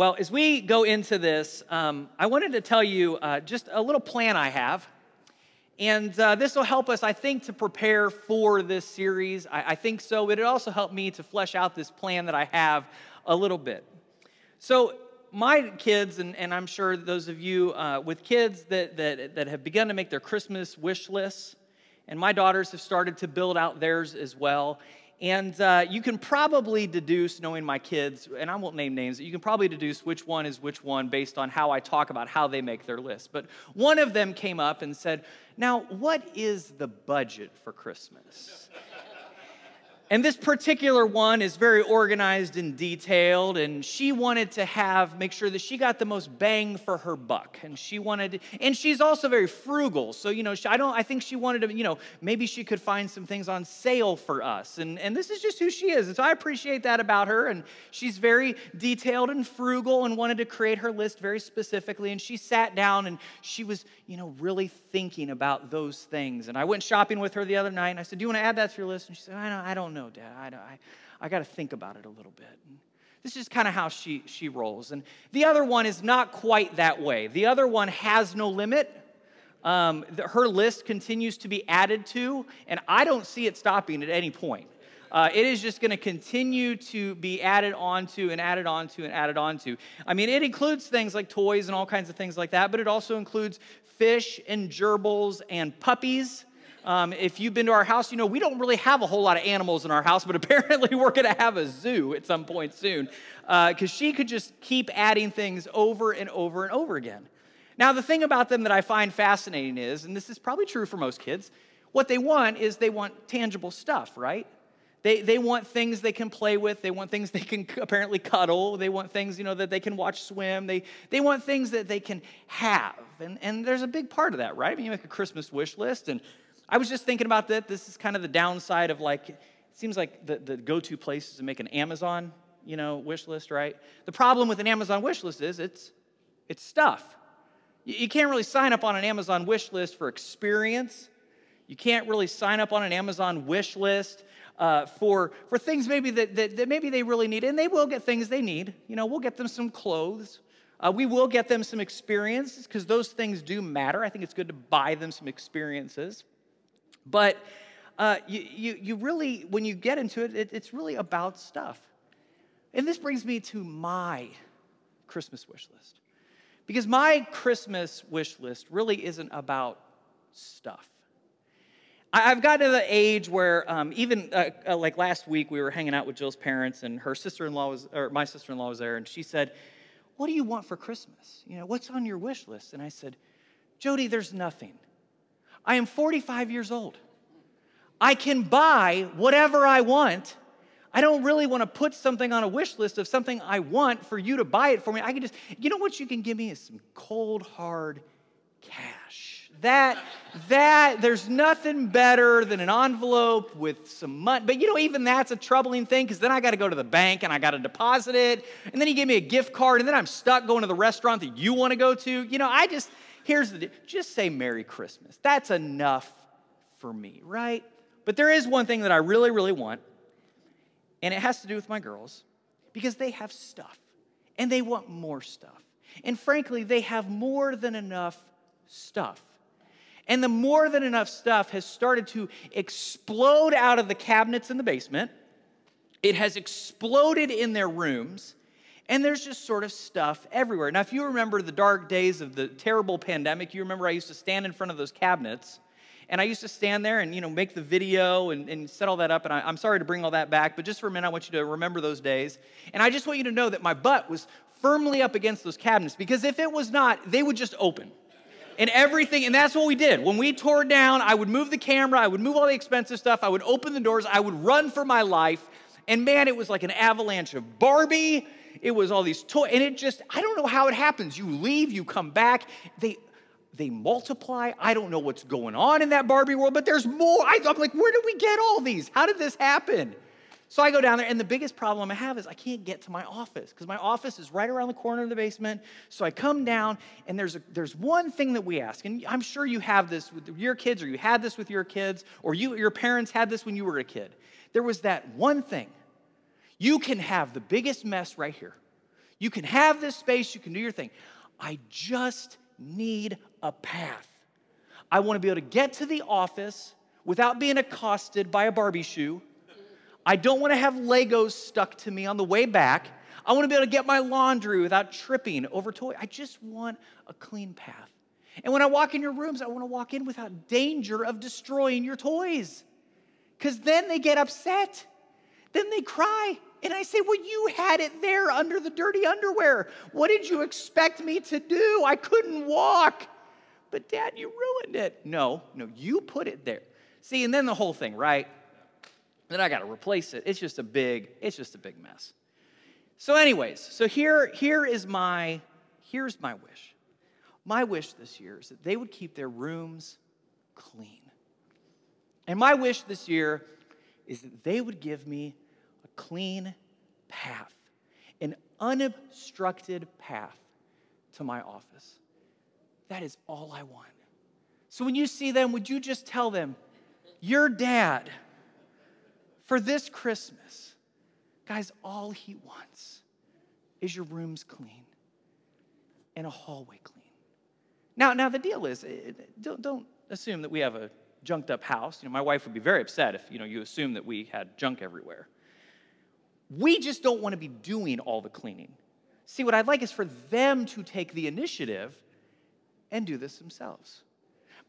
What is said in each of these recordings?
Well, as we go into this, I wanted to tell you just a little plan I have. And this will help us, I think, to prepare for this series. I think so. But it also helped me to flesh out this plan that I have a little bit. So my kids, and I'm sure those of you with kids that have begun to make their Christmas wish lists, and my daughters have started to build out theirs as well. And you can probably deduce, knowing my kids, and I won't name names, you can probably deduce which one is which one based on how I talk about how they make their list. But one of them came up and said, "Now, what is the budget for Christmas?" And this particular one is very organized and detailed, and she wanted to make sure that she got the most bang for her buck. And she's also very frugal. So, I think she wanted to, maybe she could find some things on sale for us. And this is just who she is. And so I appreciate that about her. And she's very detailed and frugal and wanted to create her list very specifically. And she sat down and she was, really thinking about those things. And I went shopping with her the other night and I said, "Do you want to add that to your list?" And she said, "I don't know. No, Dad, I got to think about it a little bit." And this is kind of how she rolls. And the other one is not quite that way. The other one has no limit. Her list continues to be added to, and I don't see it stopping at any point. It is just going to continue to be added onto and added onto and added onto. I mean, it includes things like toys and all kinds of things like that, but it also includes fish and gerbils and puppies. If you've been to our house, we don't really have a whole lot of animals in our house, but apparently we're going to have a zoo at some point soon, because she could just keep adding things over and over and over again. Now, the thing about them that I find fascinating is, and this is probably true for most kids, what they want is they want tangible stuff, right? They want things they can play with. They want things they can apparently cuddle. They want things, that they can watch swim. They want things that they can have. And there's a big part of that, right? I mean, you make a Christmas wish list, and I was just thinking about that. This is kind of the downside of, it seems like the go-to place is to make an Amazon, wish list, right? The problem with an Amazon wish list is it's stuff. You can't really sign up on an Amazon wish list for experience. You can't really sign up on an Amazon wish list for things maybe that maybe they really need. And they will get things they need. We'll get them some clothes. We will get them some experiences, because those things do matter. I think it's good to buy them some experiences. But you really, when you get into it, it's really about stuff. And this brings me to my Christmas wish list. Because my Christmas wish list really isn't about stuff. I've gotten to the age where even like last week, we were hanging out with Jill's parents, and my sister-in-law was there, and she said, "What do you want for Christmas? What's on your wish list?" And I said, "Jody, there's nothing. I am 45 years old. I can buy whatever I want. I don't really want to put something on a wish list of something I want for you to buy it for me. I can just, what you can give me is some cold, hard cash. That there's nothing better than an envelope with some money." But even that's a troubling thing, because then I got to go to the bank and I got to deposit it. And then you give me a gift card, and then I'm stuck going to the restaurant that you want to go to. Here's the deal. Just say Merry Christmas. That's enough for me, right? But there is one thing that I really, really want, and it has to do with my girls, because they have stuff, and they want more stuff. And frankly, they have more than enough stuff. And the more than enough stuff has started to explode out of the cabinets in the basement. It has exploded in their rooms. And there's just sort of stuff everywhere. Now, if you remember the dark days of the terrible pandemic, you remember I used to stand in front of those cabinets. And I used to stand there and, make the video and set all that up. And I'm sorry to bring all that back, but just for a minute, I want you to remember those days. And I just want you to know that my butt was firmly up against those cabinets, because if it was not, they would just open. And everything, and that's what we did. When we tore down, I would move the camera. I would move all the expensive stuff. I would open the doors. I would run for my life. And man, it was like an avalanche of Barbie. It was all these toys, and it just, I don't know how it happens. You leave, you come back, they multiply. I don't know what's going on in that Barbie world, but there's more. I'm like, where did we get all these? How did this happen? So I go down there, and the biggest problem I have is I can't get to my office, because my office is right around the corner of the basement. So I come down, and there's one thing that we ask, and I'm sure you have this with your kids, or you had this with your kids, or your parents had this when you were a kid. There was that one thing. You can have the biggest mess right here. You can have this space. You can do your thing. I just need a path. I want to be able to get to the office without being accosted by a Barbie shoe. I don't want to have Legos stuck to me on the way back. I want to be able to get my laundry without tripping over toys. I just want a clean path. And when I walk in your rooms, I want to walk in without danger of destroying your toys. Because then they get upset. Then they cry. And I say, well, you had it there under the dirty underwear. What did you expect me to do? I couldn't walk. But Dad, you ruined it. No, you put it there. See, and then the whole thing, right? Then I got to replace it. It's just a big mess. So anyways, here's my wish. My wish this year is that they would keep their rooms clean. And my wish this year is that they would give me a clean path, an unobstructed path to my office. That is all I want. So when you see them, would you just tell them, your dad, for this Christmas, guys, all he wants is your rooms clean and a hallway clean. Now the deal is, don't assume that we have a junked up house. My wife would be very upset if, you assume that we had junk everywhere. We just don't want to be doing all the cleaning. See, what I'd like is for them to take the initiative and do this themselves.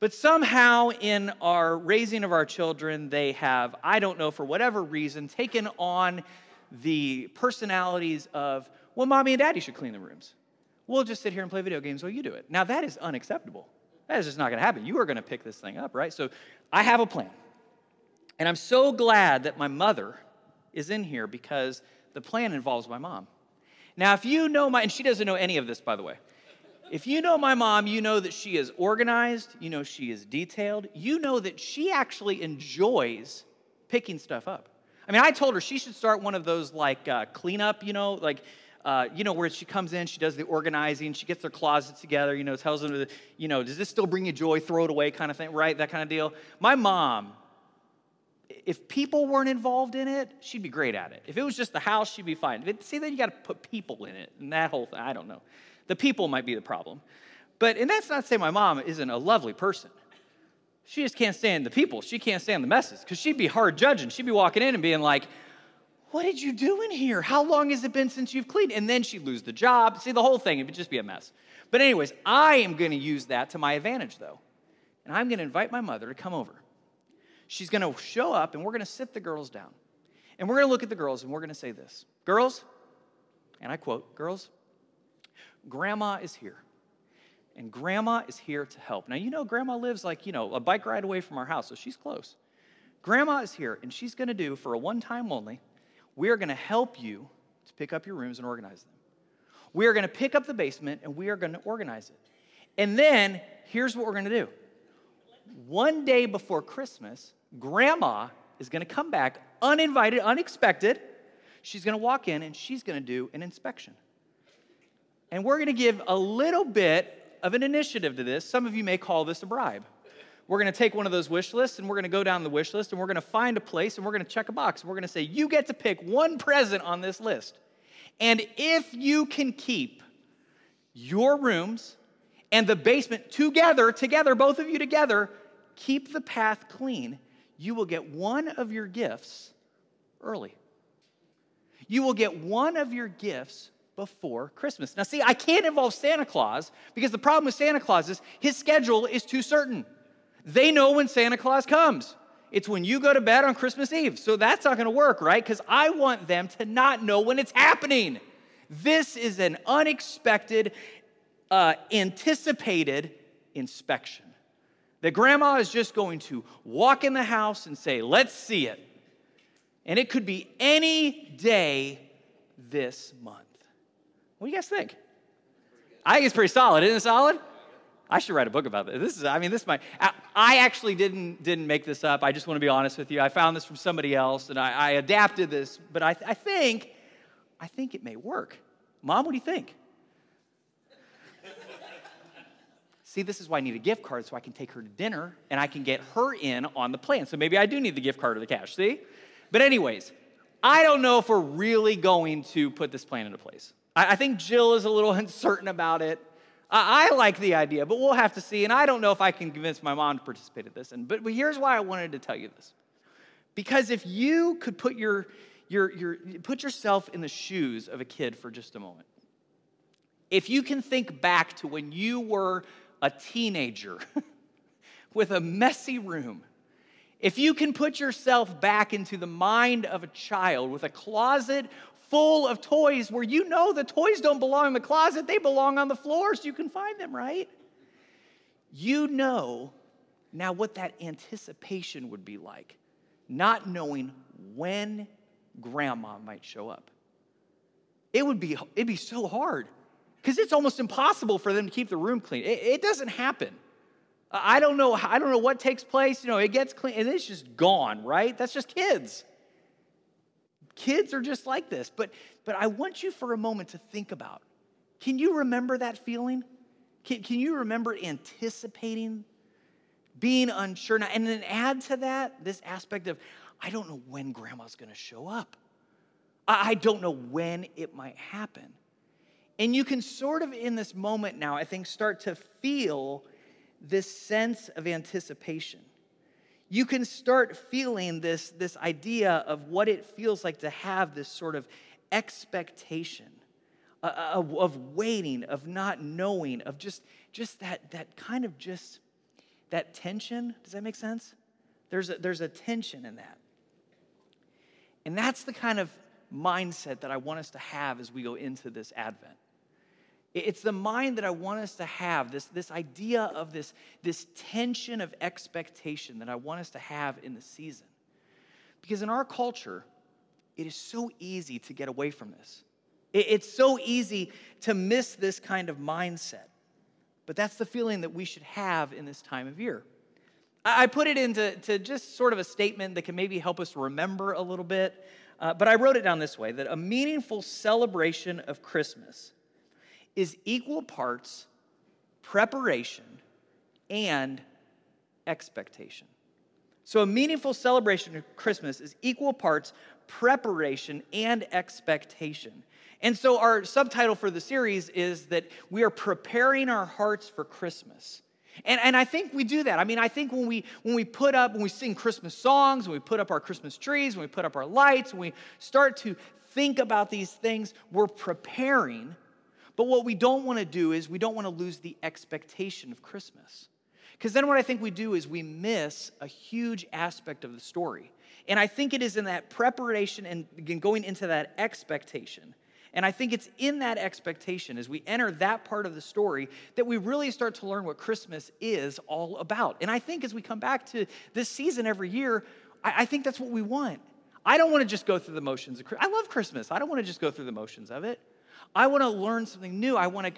But somehow in our raising of our children, they have, I don't know, for whatever reason, taken on the personalities of, well, Mommy and Daddy should clean the rooms. We'll just sit here and play video games while you do it. Now, that is unacceptable. That is just not going to happen. You are going to pick this thing up, right? So I have a plan. And I'm so glad that my mother is in here because the plan involves my mom. Now, if you know and she doesn't know any of this, by the way. If you know my mom, you know that she is organized, you know she is detailed, you know that she actually enjoys picking stuff up. I mean, I told her she should start one of those like cleanup, where she comes in, she does the organizing, she gets their closet together, tells them, does this still bring you joy, throw it away kind of thing, right? That kind of deal. My mom, if people weren't involved in it, she'd be great at it. If it was just the house, she'd be fine. See, then you got to put people in it and that whole thing, I don't know. The people might be the problem. And that's not to say my mom isn't a lovely person. She just can't stand the people. She can't stand the messes because she'd be hard judging. She'd be walking in and being like, what did you do in here? How long has it been since you've cleaned? And then she'd lose the job. See, the whole thing, it would just be a mess. But anyways, I am going to use that to my advantage, though. And I'm going to invite my mother to come over. She's going to show up, and we're going to sit the girls down. And we're going to look at the girls, and we're going to say this. Girls, and I quote, girls, Grandma is here, and Grandma is here to help. Now, Grandma lives like, a bike ride away from our house, so she's close. Grandma is here, and she's going to do, for a one time only, we are going to help you to pick up your rooms and organize them. We are going to pick up the basement, and we are going to organize it. And then, here's what we're going to do. One day before Christmas, Grandma is going to come back uninvited, unexpected. She's going to walk in, and she's going to do an inspection. And we're going to give a little bit of an initiative to this. Some of you may call this a bribe. We're going to take one of those wish lists, and we're going to go down the wish list, and we're going to find a place, and we're going to check a box. And we're going to say, you get to pick one present on this list. And if you can keep your rooms and the basement together, both of you together, keep the path clean, you will get one of your gifts early. You will get one of your gifts before Christmas. Now, see, I can't involve Santa Claus because the problem with Santa Claus is his schedule is too certain. They know when Santa Claus comes. It's when you go to bed on Christmas Eve. So that's not going to work, right? Because I want them to not know when it's happening. This is an unexpected, anticipated inspection. The grandma is just going to walk in the house and say, let's see it. And it could be any day this month. What do you guys think? I think it's pretty solid. Isn't it solid? I should write a book about this. I actually didn't make this up. I just want to be honest with you. I found this from somebody else, and I adapted this. But I think it may work. Mom, what do you think? See, this is why I need a gift card, so I can take her to dinner, and I can get her in on the plan. So maybe I do need the gift card or the cash, see? But anyways, I don't know if we're really going to put this plan into place. I think Jill is a little uncertain about it. I like the idea, but we'll have to see. And I don't know if I can convince my mom to participate in this. But here's why I wanted to tell you this. Because if you could put put yourself in the shoes of a kid for just a moment. If you can think back to when you were a teenager with a messy room, if you can put yourself back into the mind of a child with a closet full of toys where you know the toys don't belong in the closet, they belong on the floor so you can find them, right? You know now what that anticipation would be like, not knowing when grandma might show up. It'd be so hard because it's almost impossible for them to keep the room clean. It doesn't happen. I don't know what takes place. You know, it gets clean and it's just gone, right? That's just kids. Kids are just like this, but I want you for a moment to think about, can you remember that feeling? Can you remember anticipating, being unsure? Now, and then add to that this aspect of, I don't know when grandma's going to show up. I don't know when it might happen. And you can sort of in this moment now, I think, start to feel this sense of anticipation. You can start feeling this idea of what it feels like to have this sort of expectation, of waiting, of not knowing, of just that kind of just that tension. Does that make sense? There's a tension in that. And that's the kind of mindset that I want us to have as we go into this Advent. It's the mind that I want us to have, this idea of this tension of expectation that I want us to have in the season. Because in our culture, it is so easy to get away from this. It's so easy to miss this kind of mindset. But that's the feeling that we should have in this time of year. I put it into just sort of a statement that can maybe help us remember a little bit. But I wrote it down this way, that a meaningful celebration of Christmas is equal parts preparation and expectation. So a meaningful celebration of Christmas is equal parts preparation and expectation. And so our subtitle for the series is that we are preparing our hearts for Christmas. And I think we do that. I mean, I think when we sing Christmas songs, when we put up our Christmas trees, when we put up our lights, when we start to think about these things, we're preparing. But what we don't want to do is we don't want to lose the expectation of Christmas. Because then what I think we do is we miss a huge aspect of the story. And I think it is in that preparation and going into that expectation. And I think it's in that expectation as we enter that part of the story that we really start to learn what Christmas is all about. And I think as we come back to this season every year, I think that's what we want. I don't want to just go through the motions of Christmas. I love Christmas. I don't want to just go through the motions of it. I want to learn something new. I want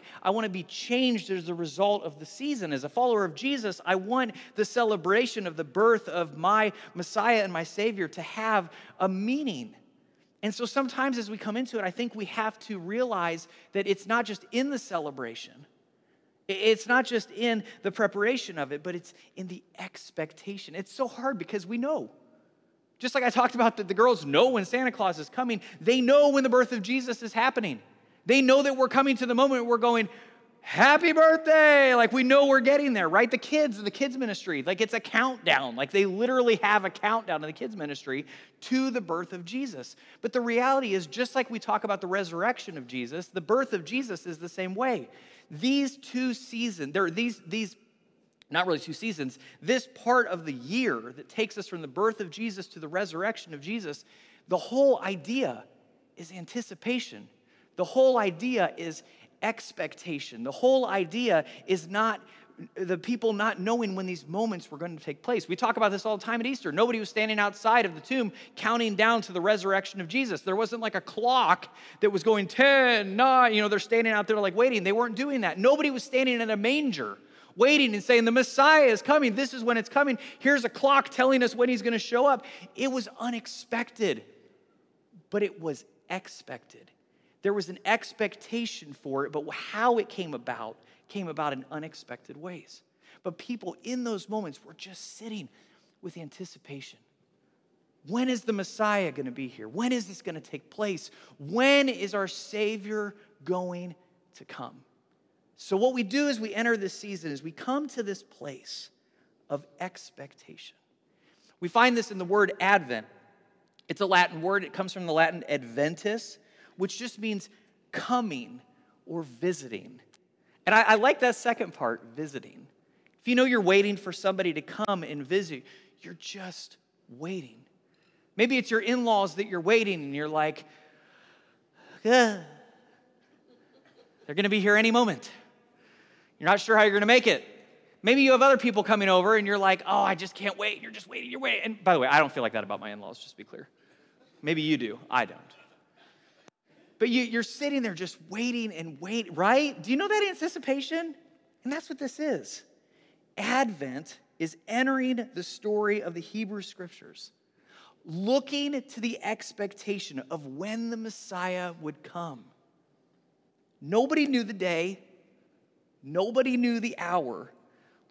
to be changed as a result of the season. As a follower of Jesus, I want the celebration of the birth of my Messiah and my Savior to have a meaning. And so sometimes as we come into it, I think we have to realize that it's not just in the celebration. It's not just in the preparation of it, but it's in the expectation. It's so hard because we know. Just like I talked about that the girls know when Santa Claus is coming. They know when the birth of Jesus is happening. They know that we're coming to the moment we're going, happy birthday! Like, we know we're getting there, right? The kids ministry, like, it's a countdown. Like, they literally have a countdown in the kids ministry to the birth of Jesus. But the reality is, just like we talk about the resurrection of Jesus, the birth of Jesus is the same way. These two seasons, there are these not really two seasons, this part of the year that takes us from the birth of Jesus to the resurrection of Jesus, the whole idea is anticipation. The whole idea is expectation. The whole idea is not the people not knowing when these moments were going to take place. We talk about this all the time at Easter. Nobody was standing outside of the tomb counting down to the resurrection of Jesus. There wasn't like a clock that was going 10, 9, they're standing out there like waiting. They weren't doing that. Nobody was standing in a manger waiting and saying, the Messiah is coming. This is when it's coming. Here's a clock telling us when he's going to show up. It was unexpected, but it was expected. There was an expectation for it, but how it came about in unexpected ways. But people in those moments were just sitting with anticipation. When is the Messiah going to be here? When is this going to take place? When is our Savior going to come. So what we do as we enter this season is we come to this place of expectation. We find this in the word Advent. It's a Latin word. It comes from the Latin adventus, which just means coming or visiting. And I like that second part, visiting. If you know you're waiting for somebody to come and visit, you're just waiting. Maybe it's your in-laws that you're waiting, and you're like, ah, they're going to be here any moment. You're not sure how you're going to make it. Maybe you have other people coming over, and you're like, oh, I just can't wait. You're just waiting, you're waiting. And by the way, I don't feel like that about my in-laws, just to be clear. Maybe you do. I don't. But you're sitting there just waiting and waiting, right? Do you know that anticipation? And that's what this is. Advent is entering the story of the Hebrew Scriptures, looking to the expectation of when the Messiah would come. Nobody knew the day. Nobody knew the hour.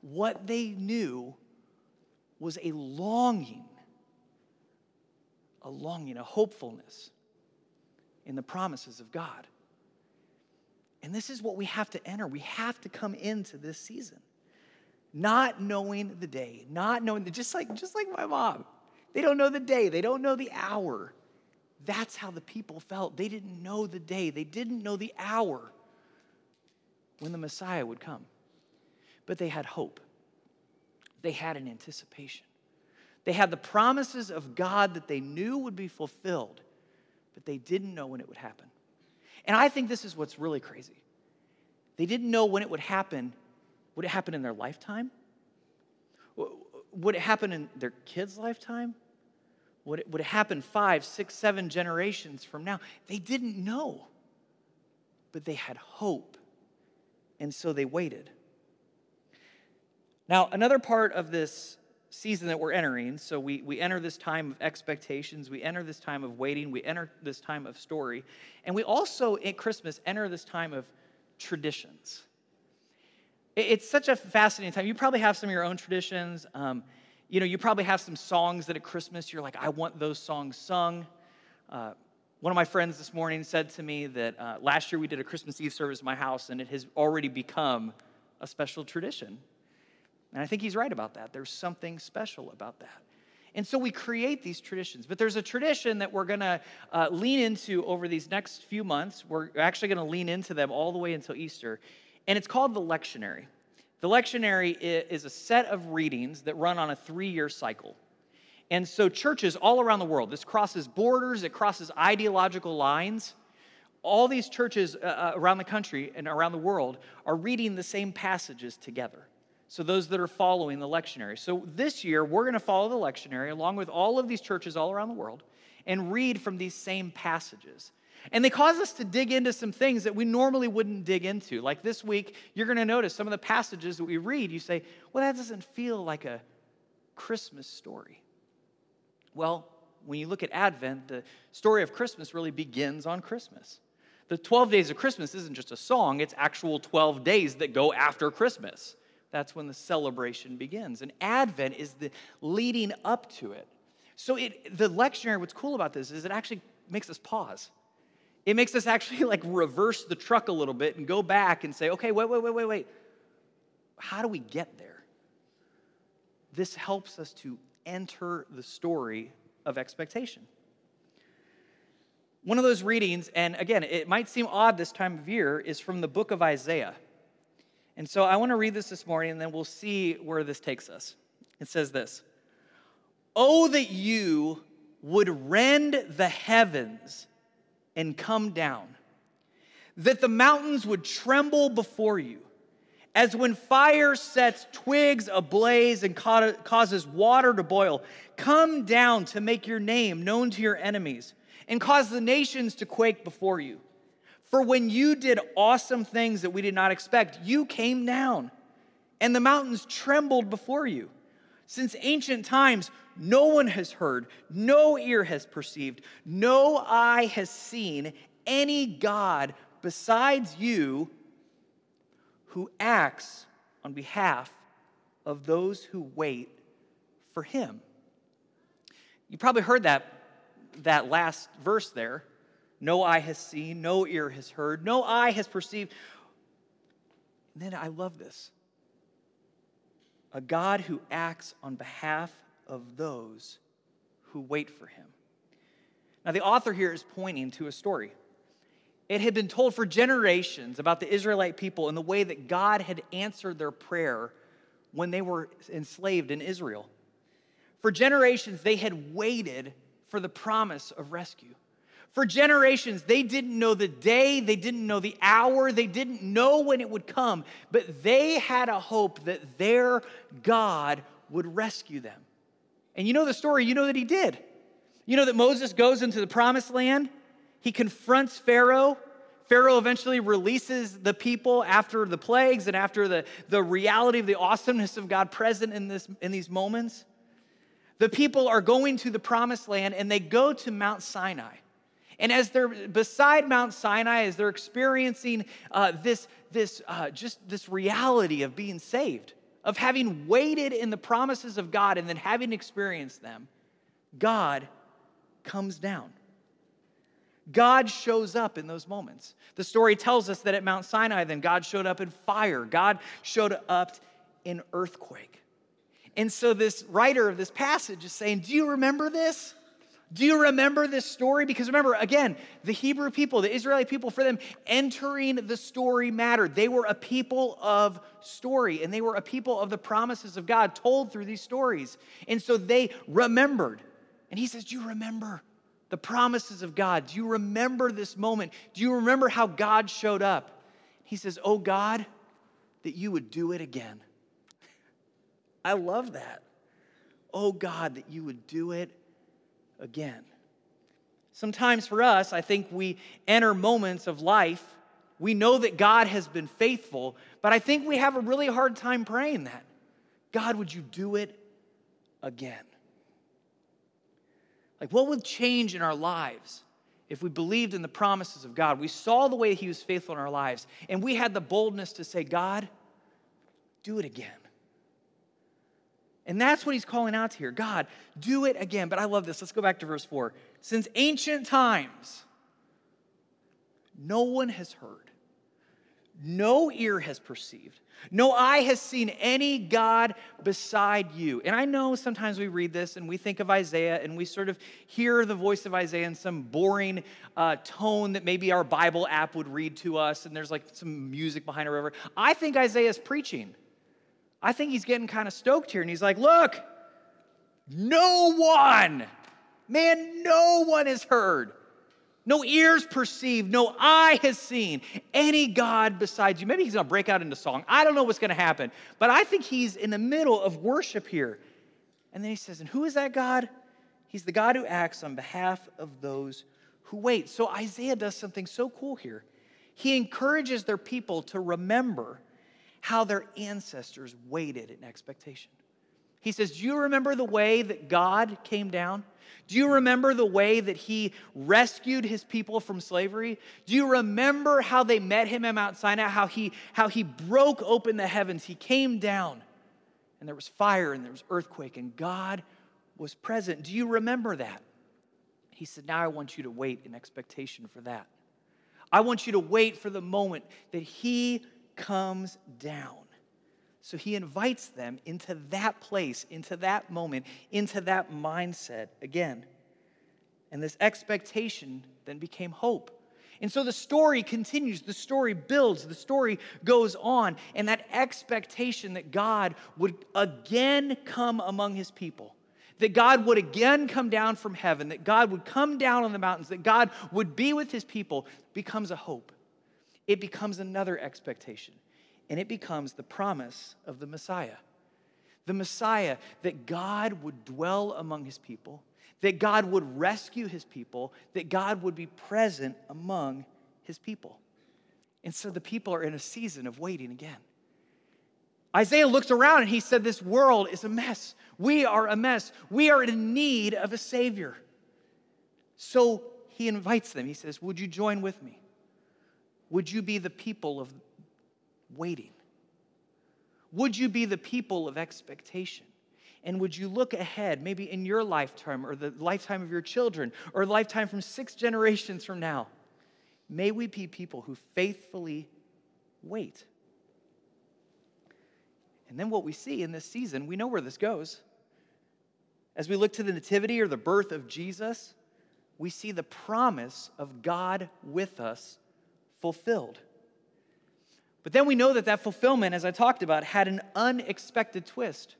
What they knew was a longing, a hopefulness in the promises of God. And this is what we have to enter. We have to come into this season not knowing the day, just like my mom. They don't know the day. They don't know the hour. That's how the people felt. They didn't know the day. They didn't know the hour when the Messiah would come. But they had hope. They had an anticipation. They had the promises of God that they knew would be fulfilled, but they didn't know when it would happen. And I think this is what's really crazy. They didn't know when it would happen. Would it happen in their lifetime? Would it happen in their kids' lifetime? Would it happen 5, 6, 7 generations from now? They didn't know, but they had hope, and so they waited. Now, another part of this season that we're entering, so we enter this time of expectations, we enter this time of waiting, we enter this time of story, and we also, at Christmas, enter this time of traditions. It's such a fascinating time. You probably have some of your own traditions. You probably have some songs that at Christmas you're like, I want those songs sung. One of my friends this morning said to me that last year we did a Christmas Eve service at my house, and it has already become a special tradition. And I think he's right about that. There's something special about that. And so we create these traditions. But there's a tradition that we're going to lean into over these next few months. We're actually going to lean into them all the way until Easter. And it's called the lectionary. The lectionary is a set of readings that run on a 3-year cycle. And so churches all around the world, this crosses borders, it crosses ideological lines. All these churches around the country and around the world are reading the same passages together. So those that are following the lectionary. So this year, we're going to follow the lectionary along with all of these churches all around the world and read from these same passages. And they cause us to dig into some things that we normally wouldn't dig into. Like this week, you're going to notice some of the passages that we read, you say, well, that doesn't feel like a Christmas story. Well, when you look at Advent, the story of Christmas really begins on Christmas. The 12 days of Christmas isn't just a song, it's actual 12 days that go after Christmas. That's when the celebration begins. And Advent is the leading up to it. So the lectionary, what's cool about this is it actually makes us pause. It makes us actually like reverse the truck a little bit and go back and say, okay, wait. How do we get there? This helps us to enter the story of expectation. One of those readings, and again, it might seem odd this time of year, is from the book of Isaiah. And so I want to read this morning, and then we'll see where this takes us. It says this, "Oh, that you would rend the heavens and come down, that the mountains would tremble before you, as when fire sets twigs ablaze and causes water to boil. Come down to make your name known to your enemies and cause the nations to quake before you. For when you did awesome things that we did not expect, you came down, and the mountains trembled before you. Since ancient times, no one has heard, no ear has perceived, no eye has seen any God besides you who acts on behalf of those who wait for him." You probably heard that last verse there. no eye has seen, no ear has heard, no eye has perceived. And then I love this. A God who acts on behalf of those who wait for him. Now, the author here is pointing to a story. It had been told for generations about the Israelite people and the way that God had answered their prayer when they were enslaved in Israel. For generations, they had waited for the promise of rescue. For generations, they didn't know the day, they didn't know the hour, they didn't know when it would come, but they had a hope that their God would rescue them. And you know the story, you know that he did. You know that Moses goes into the promised land, he confronts Pharaoh. Pharaoh eventually releases the people after the plagues and after the reality of the awesomeness of God present in these moments. The people are going to the promised land and they go to Mount Sinai. And as they're beside Mount Sinai, as they're experiencing this reality of being saved, of having waited in the promises of God and then having experienced them, God comes down. God shows up in those moments. The story tells us that at Mount Sinai, then God showed up in fire. God showed up in earthquake. And so this writer of this passage is saying, do you remember this? Do you remember this story? Because remember, again, the Hebrew people, the Israelite people, for them, entering the story mattered. They were a people of story, and they were a people of the promises of God told through these stories. And so they remembered. And he says, do you remember the promises of God? Do you remember this moment? Do you remember how God showed up? He says, oh God, that you would do it again. I love that. Oh God, that you would do it again. Sometimes for us, I think we enter moments of life. We know that God has been faithful, but I think we have a really hard time praying that. God, would you do it again? Like, what would change in our lives if we believed in the promises of God? We saw the way he was faithful in our lives, and we had the boldness to say, God, do it again. And that's what he's calling out to here. God, do it again. But I love this. Let's go back to verse 4. Since ancient times, no one has heard, no ear has perceived, no eye has seen any God beside you. And I know sometimes we read this and we think of Isaiah and we sort of hear the voice of Isaiah in some boring tone that maybe our Bible app would read to us, and there's like some music behind or whatever. I think Isaiah's preaching. I think he's getting kind of stoked here, and he's like, look, no one, man, no one has heard. No ears perceived, no eye has seen any God besides you. Maybe he's going to break out into song. I don't know what's going to happen, but I think he's in the middle of worship here. And then he says, and who is that God? He's the God who acts on behalf of those who wait. So Isaiah does something so cool here. He encourages their people to remember how their ancestors waited in expectation. He says, do you remember the way that God came down? Do you remember the way that he rescued his people from slavery? Do you remember how they met him at Mount Sinai, how he broke open the heavens? He came down, and there was fire, and there was earthquake, and God was present. Do you remember that? He said, now I want you to wait in expectation for that. I want you to wait for the moment that he comes down. So he invites them into that place, into that moment, into that mindset again. And this expectation then became hope. And so the story continues, the story builds, the story goes on, and that expectation that God would again come among his people, that God would again come down from heaven, that God would come down on the mountains, that God would be with his people, becomes a hope. It becomes another expectation, and it becomes the promise of the Messiah. The Messiah, that God would dwell among his people, that God would rescue his people, that God would be present among his people. And so the people are in a season of waiting again. Isaiah looks around and he said, this world is a mess. We are a mess. We are in need of a Savior. So he invites them. He says, would you join with me? Would you be the people of waiting? Would you be the people of expectation? And would you look ahead, maybe in your lifetime or the lifetime of your children or a lifetime from 6 generations from now? May we be people who faithfully wait. And then what we see in this season, we know where this goes. As we look to the nativity or the birth of Jesus, we see the promise of God with us fulfilled. But then we know that fulfillment, as I talked about, had an unexpected twist.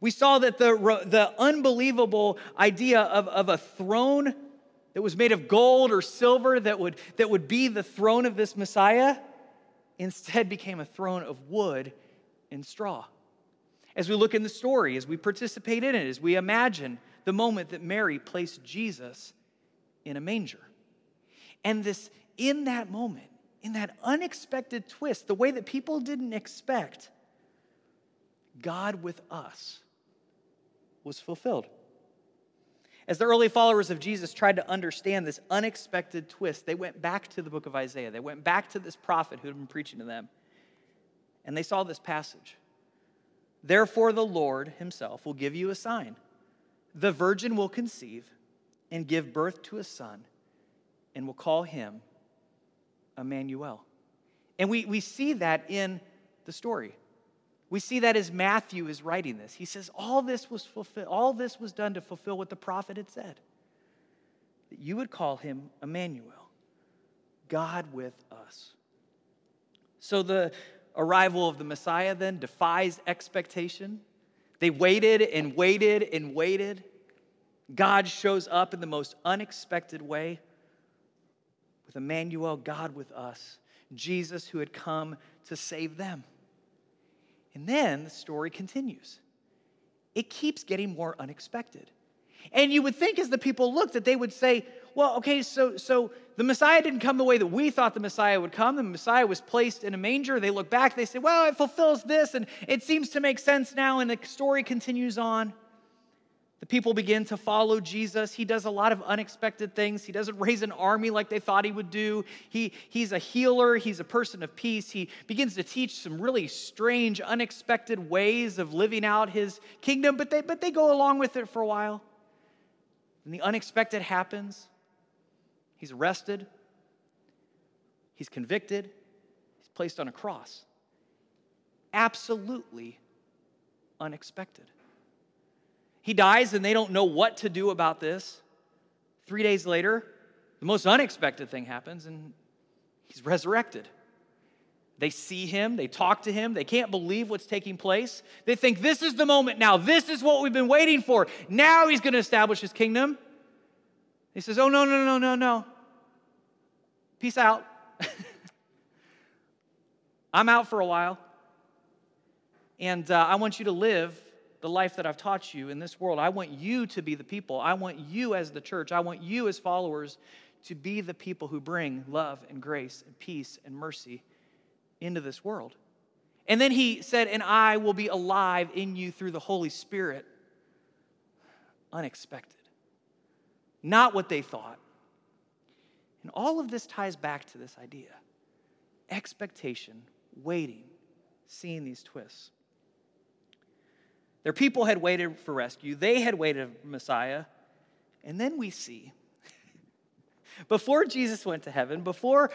We saw that the unbelievable idea of a throne that was made of gold or silver that would be the throne of this Messiah instead became a throne of wood and straw. As we look in the story, as we participate in it, as we imagine the moment that Mary placed Jesus in a manger. And in that moment, in that unexpected twist, the way that people didn't expect, God with us was fulfilled. As the early followers of Jesus tried to understand this unexpected twist, they went back to the book of Isaiah. They went back to this prophet who had been preaching to them. And they saw this passage. Therefore, the Lord himself will give you a sign. The virgin will conceive and give birth to a son and will call him Emmanuel. And we see that in the story. We see that as Matthew is writing this. He says, all this was done to fulfill what the prophet had said. That you would call him Emmanuel, God with us. So the arrival of the Messiah then defies expectation. They waited and waited and waited. God shows up in the most unexpected way with Emmanuel, God with us, Jesus who had come to save them. And then the story continues. It keeps getting more unexpected. And you would think as the people looked that they would say, well, okay, so the Messiah didn't come the way that we thought the Messiah would come. The Messiah was placed in a manger. They look back, they say, well, it fulfills this, and it seems to make sense now, and the story continues on. The people begin to follow Jesus. He does a lot of unexpected things. He doesn't raise an army like they thought he would do. He's a healer. He's a person of peace. He begins to teach some really strange, unexpected ways of living out his kingdom, but they go along with it for a while. And the unexpected happens. He's arrested. He's convicted. He's placed on a cross. Absolutely unexpected. He dies, and they don't know what to do about this. 3 days later, the most unexpected thing happens, and he's resurrected. They see him. They talk to him. They can't believe what's taking place. They think, this is the moment now. This is what we've been waiting for. Now he's going to establish his kingdom. He says, oh, no. Peace out. I'm out for a while, and I want you to live the life that I've taught you in this world. I want you to be the people. I want you as the church. I want you as followers to be the people who bring love and grace and peace and mercy into this world. And then he said, and I will be alive in you through the Holy Spirit. Unexpected. Not what they thought. And all of this ties back to this idea. Expectation, waiting, seeing these twists. Their people had waited for rescue. They had waited for Messiah. And then we see, before Jesus went to heaven, before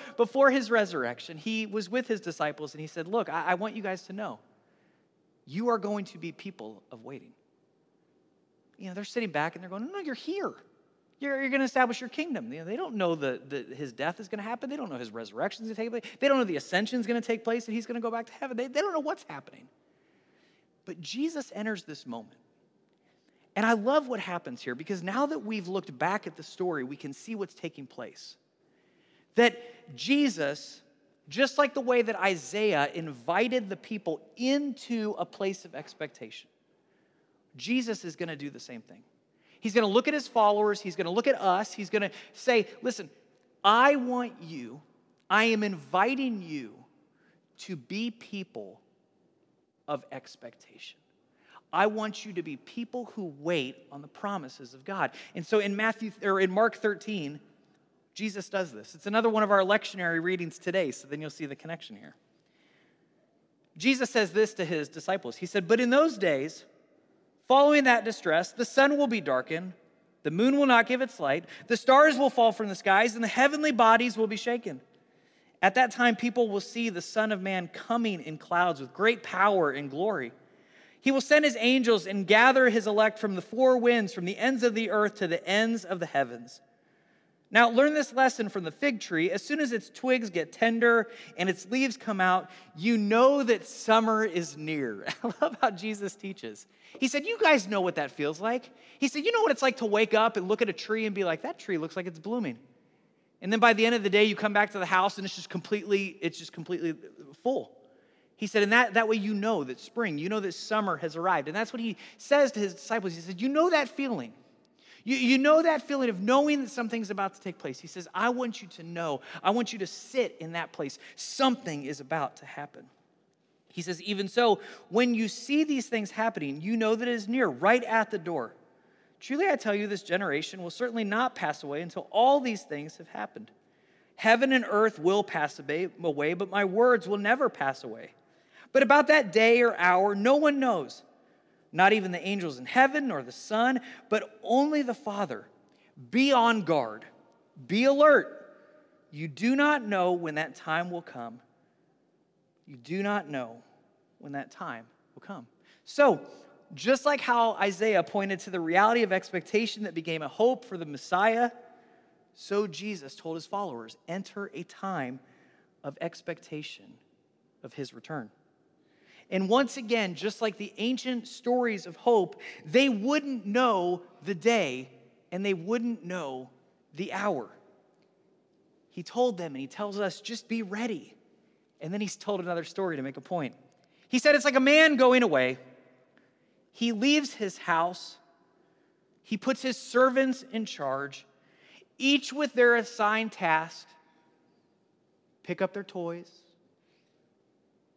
his resurrection, he was with his disciples and he said, look, I want you guys to know, you are going to be people of waiting. You know, they're sitting back and they're going, no, you're here. You're going to establish your kingdom. You know, they don't know that his death is going to happen. They don't know his resurrection is going to take place. They don't know the ascension is going to take place and he's going to go back to heaven. They don't know what's happening. But Jesus enters this moment. And I love what happens here because now that we've looked back at the story, we can see what's taking place. That Jesus, just like the way that Isaiah invited the people into a place of expectation, Jesus is going to do the same thing. He's going to look at his followers. He's going to look at us. He's going to say, listen, I want you, I am inviting you to be people of expectation. I want you to be people who wait on the promises of God. And so in Mark 13, Jesus does this. It's another one of our lectionary readings today, so then you'll see the connection here. Jesus says this to his disciples. He said, but in those days, Following that distress, the sun will be darkened, the moon will not give its light, the stars will fall from the skies, and the heavenly bodies will be shaken. At that time, people will see the Son of Man coming in clouds with great power and glory. He will send his angels and gather his elect from the four winds, from the ends of the earth to the ends of the heavens. Now, learn this lesson from the fig tree. As soon as its twigs get tender and its leaves come out, you know that summer is near. I love how Jesus teaches. He said, you guys know what that feels like. He said, you know what it's like to wake up and look at a tree and be like, that tree looks like it's blooming. And then by the end of the day, you come back to the house and it's just completely full. He said, and that way you know that spring, you know that summer has arrived. And that's what he says to his disciples. He said, you know that feeling. You know that feeling of knowing that something's about to take place. He says, I want you to know. I want you to sit in that place. Something is about to happen. He says, even so, when you see these things happening, you know that it is near, right at the door. Truly, I tell you, this generation will certainly not pass away until all these things have happened. Heaven and earth will pass away, but my words will never pass away. But about that day or hour, no one knows, not even the angels in heaven nor the Son, but only the Father. Be on guard. Be alert. You do not know when that time will come. So, just like how Isaiah pointed to the reality of expectation that became a hope for the Messiah, so Jesus told his followers, enter a time of expectation of his return. And once again, just like the ancient stories of hope, they wouldn't know the day and they wouldn't know the hour. He told them and he tells us, just be ready. And then he's told another story to make a point. He said, it's like a man going away. He leaves his house. He puts his servants in charge, each with their assigned task. Pick up their toys.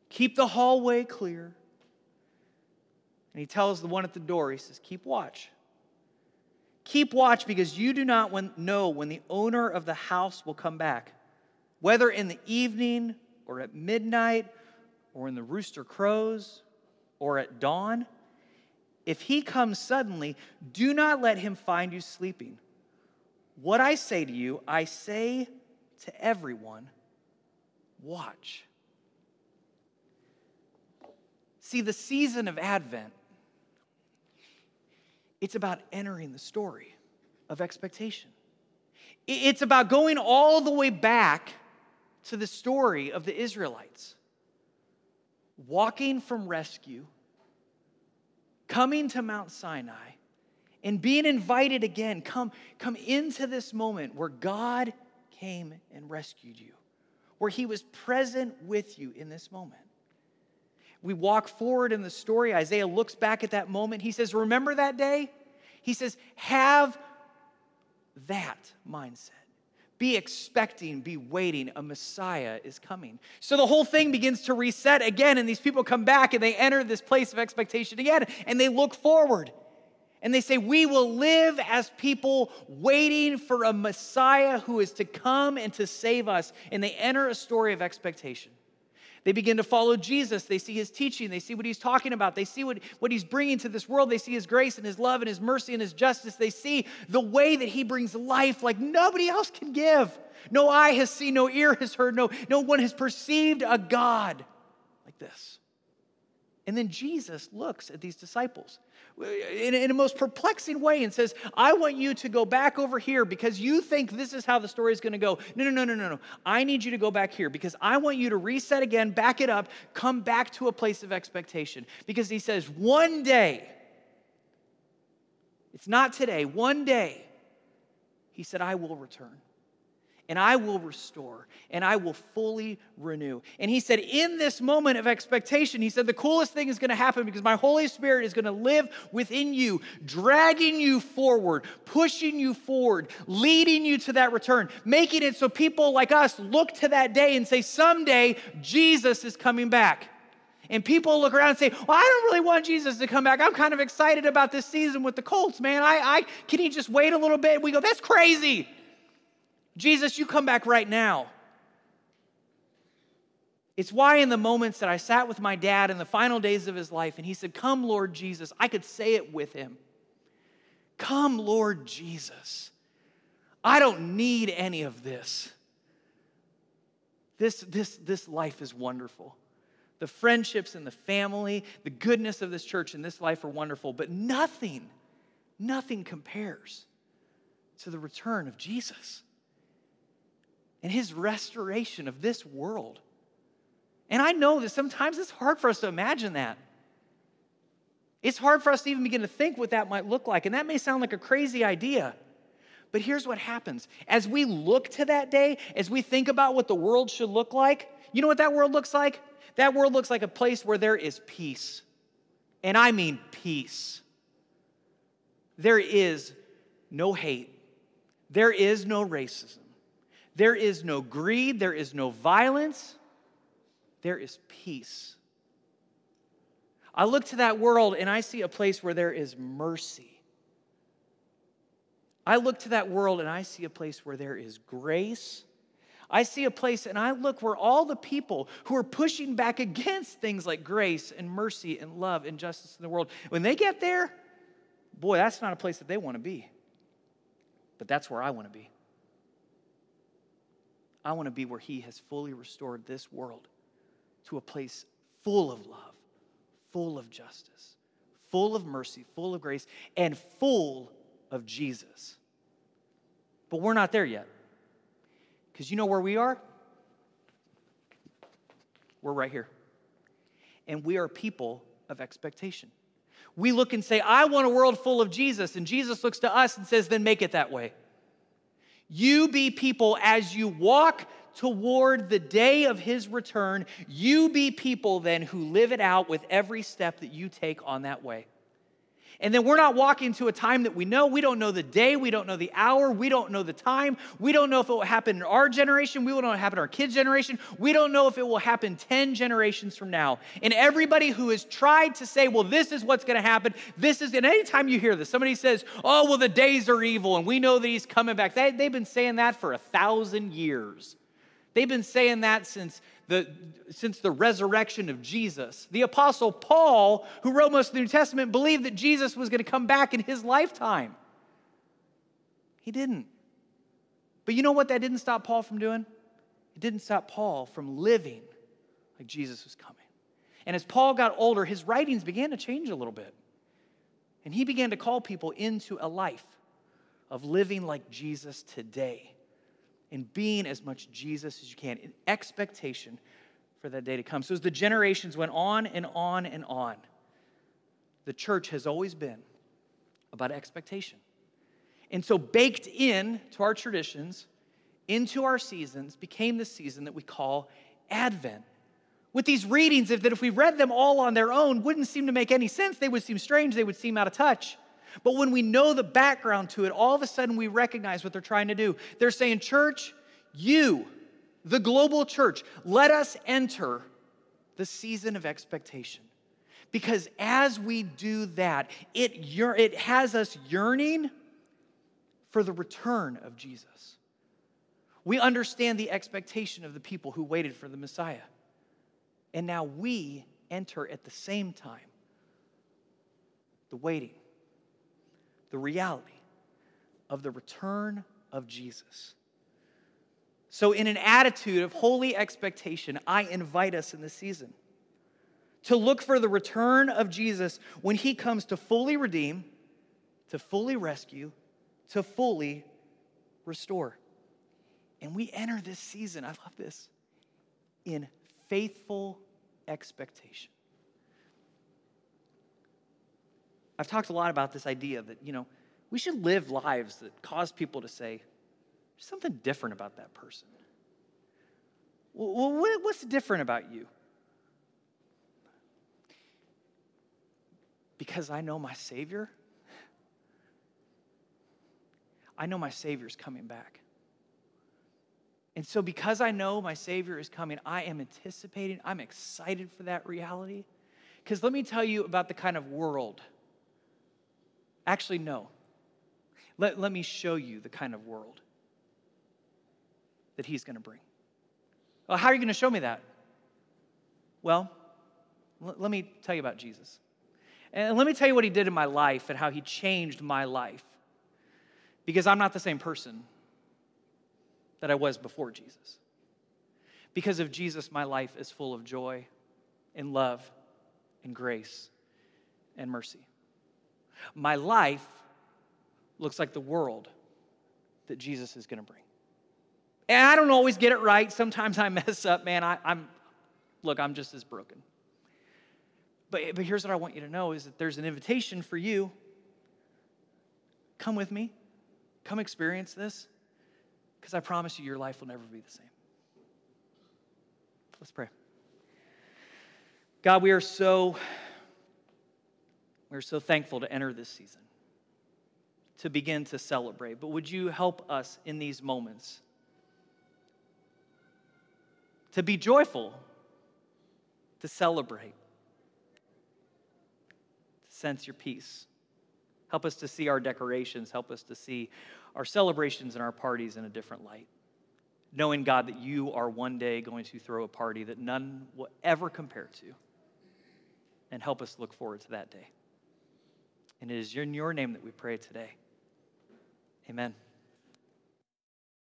Keep the hallway clear. And he tells the one at the door, he says, keep watch. Keep watch because you do not know when the owner of the house will come back, whether in the evening or at midnight or when the rooster crows or at dawn. If he comes suddenly, do not let him find you sleeping. What I say to you, I say to everyone, watch. See, the season of Advent, it's about entering the story of expectation. It's about going all the way back to the story of the Israelites, walking from rescue, coming to Mount Sinai and being invited again, come into this moment where God came and rescued you, where he was present with you in this moment. We walk forward in the story. Isaiah looks back at that moment. He says, remember that day? He says, have that mindset. Be expecting, be waiting. A Messiah is coming. So the whole thing begins to reset again, and these people come back, and they enter this place of expectation again, and they look forward. And they say, we will live as people waiting for a Messiah who is to come and to save us. And they enter a story of expectation. They begin to follow Jesus. They see his teaching. They see what he's talking about. They see what he's bringing to this world. They see his grace and his love and his mercy and his justice. They see the way that he brings life like nobody else can give. No eye has seen, no ear has heard, no one has perceived a God like this. And then Jesus looks at these disciples in a most perplexing way and says, I want you to go back over here because you think this is how the story is going to go. No. I need you to go back here because I want you to reset again, back it up, come back to a place of expectation. Because he says, one day, it's not today, one day, he said, I will return. And I will restore, and I will fully renew. And he said, in this moment of expectation, he said, the coolest thing is going to happen because my Holy Spirit is going to live within you, dragging you forward, pushing you forward, leading you to that return, making it so people like us look to that day and say, someday Jesus is coming back. And people look around and say, well, I don't really want Jesus to come back. I'm kind of excited about this season with the Colts, man. I can he just wait a little bit? And we go, that's crazy. Jesus, you come back right now. It's why in the moments that I sat with my dad in the final days of his life and he said, "Come, Lord Jesus," I could say it with him. "Come, Lord Jesus. I don't need any of this. This life is wonderful. The friendships and the family, the goodness of this church and this life are wonderful, but nothing compares to the return of Jesus and his restoration of this world." And I know that sometimes it's hard for us to imagine that. It's hard for us to even begin to think what that might look like. And that may sound like a crazy idea. But here's what happens. As we look to that day, as we think about what the world should look like, you know what that world looks like? That world looks like a place where there is peace. And I mean peace. There is no hate. There is no racism. There is no greed. There is no violence. There is peace. I look to that world and I see a place where there is mercy. I look to that world and I see a place where there is grace. I see a place and I look where all the people who are pushing back against things like grace and mercy and love and justice in the world, when they get there, boy, that's not a place that they want to be. But that's where I want to be. I want to be where he has fully restored this world to a place full of love, full of justice, full of mercy, full of grace, and full of Jesus. But we're not there yet. Because you know where we are? We're right here. And we are people of expectation. We look and say, "I want a world full of Jesus." And Jesus looks to us and says, "Then make it that way." You be people as you walk toward the day of his return. You be people then who live it out with every step that you take on that way. And then we're not walking to a time that we know. We don't know the day. We don't know the hour. We don't know the time. We don't know if it will happen in our generation. We don't know if it will happen in our kids' generation. We don't know if it will happen 10 generations from now. And everybody who has tried to say, "Well, this is what's going to happen," and anytime you hear this, somebody says, "Oh, well, the days are evil and we know that he's coming back." They've been saying that for 1,000 years. They've been saying that since the resurrection of Jesus. The Apostle Paul, who wrote most of the New Testament, believed that Jesus was going to come back in his lifetime. He didn't. But you know what that didn't stop Paul from doing? It didn't stop Paul from living like Jesus was coming. And as Paul got older, his writings began to change a little bit. And he began to call people into a life of living like Jesus today. And being as much Jesus as you can in expectation for that day to come. So as the generations went on and on and on, the church has always been about expectation. And so baked in to our traditions, into our seasons, became the season that we call Advent. With these readings that if we read them all on their own, wouldn't seem to make any sense. They would seem strange. They would seem out of touch. But when we know the background to it, all of a sudden we recognize what they're trying to do. They're saying, "Church, you, the global church, let us enter the season of expectation." Because as we do that, it has us yearning for the return of Jesus. We understand the expectation of the people who waited for the Messiah. And now we enter at the same time the waiting, the reality of the return of Jesus. So in an attitude of holy expectation, I invite us in this season to look for the return of Jesus when he comes to fully redeem, to fully rescue, to fully restore. And we enter this season, I love this, in faithful expectation. I've talked a lot about this idea that, we should live lives that cause people to say, "There's something different about that person. Well, what's different about you?" Because I know my Savior. I know my Savior's coming back. And so because I know my Savior is coming, I am anticipating, I'm excited for that reality. Because let me tell you about the kind of world. Actually, no. Let me show you the kind of world that he's going to bring. Well, how are you going to show me that? Well, let me tell you about Jesus. And let me tell you what he did in my life and how he changed my life. Because I'm not the same person that I was before Jesus. Because of Jesus, my life is full of joy and love and grace and mercy. My life looks like the world that Jesus is going to bring. And I don't always get it right. Sometimes I mess up, man. I'm just as broken. But here's what I want you to know is that there's an invitation for you. Come with me. Come experience this. Because I promise you, your life will never be the same. Let's pray. God, we are so thankful to enter this season, to begin to celebrate. But would you help us in these moments to be joyful, to celebrate, to sense your peace. Help us to see our decorations. Help us to see our celebrations and our parties in a different light, knowing, God, that you are one day going to throw a party that none will ever compare to, and help us look forward to that day. And it is in your name that we pray today. Amen.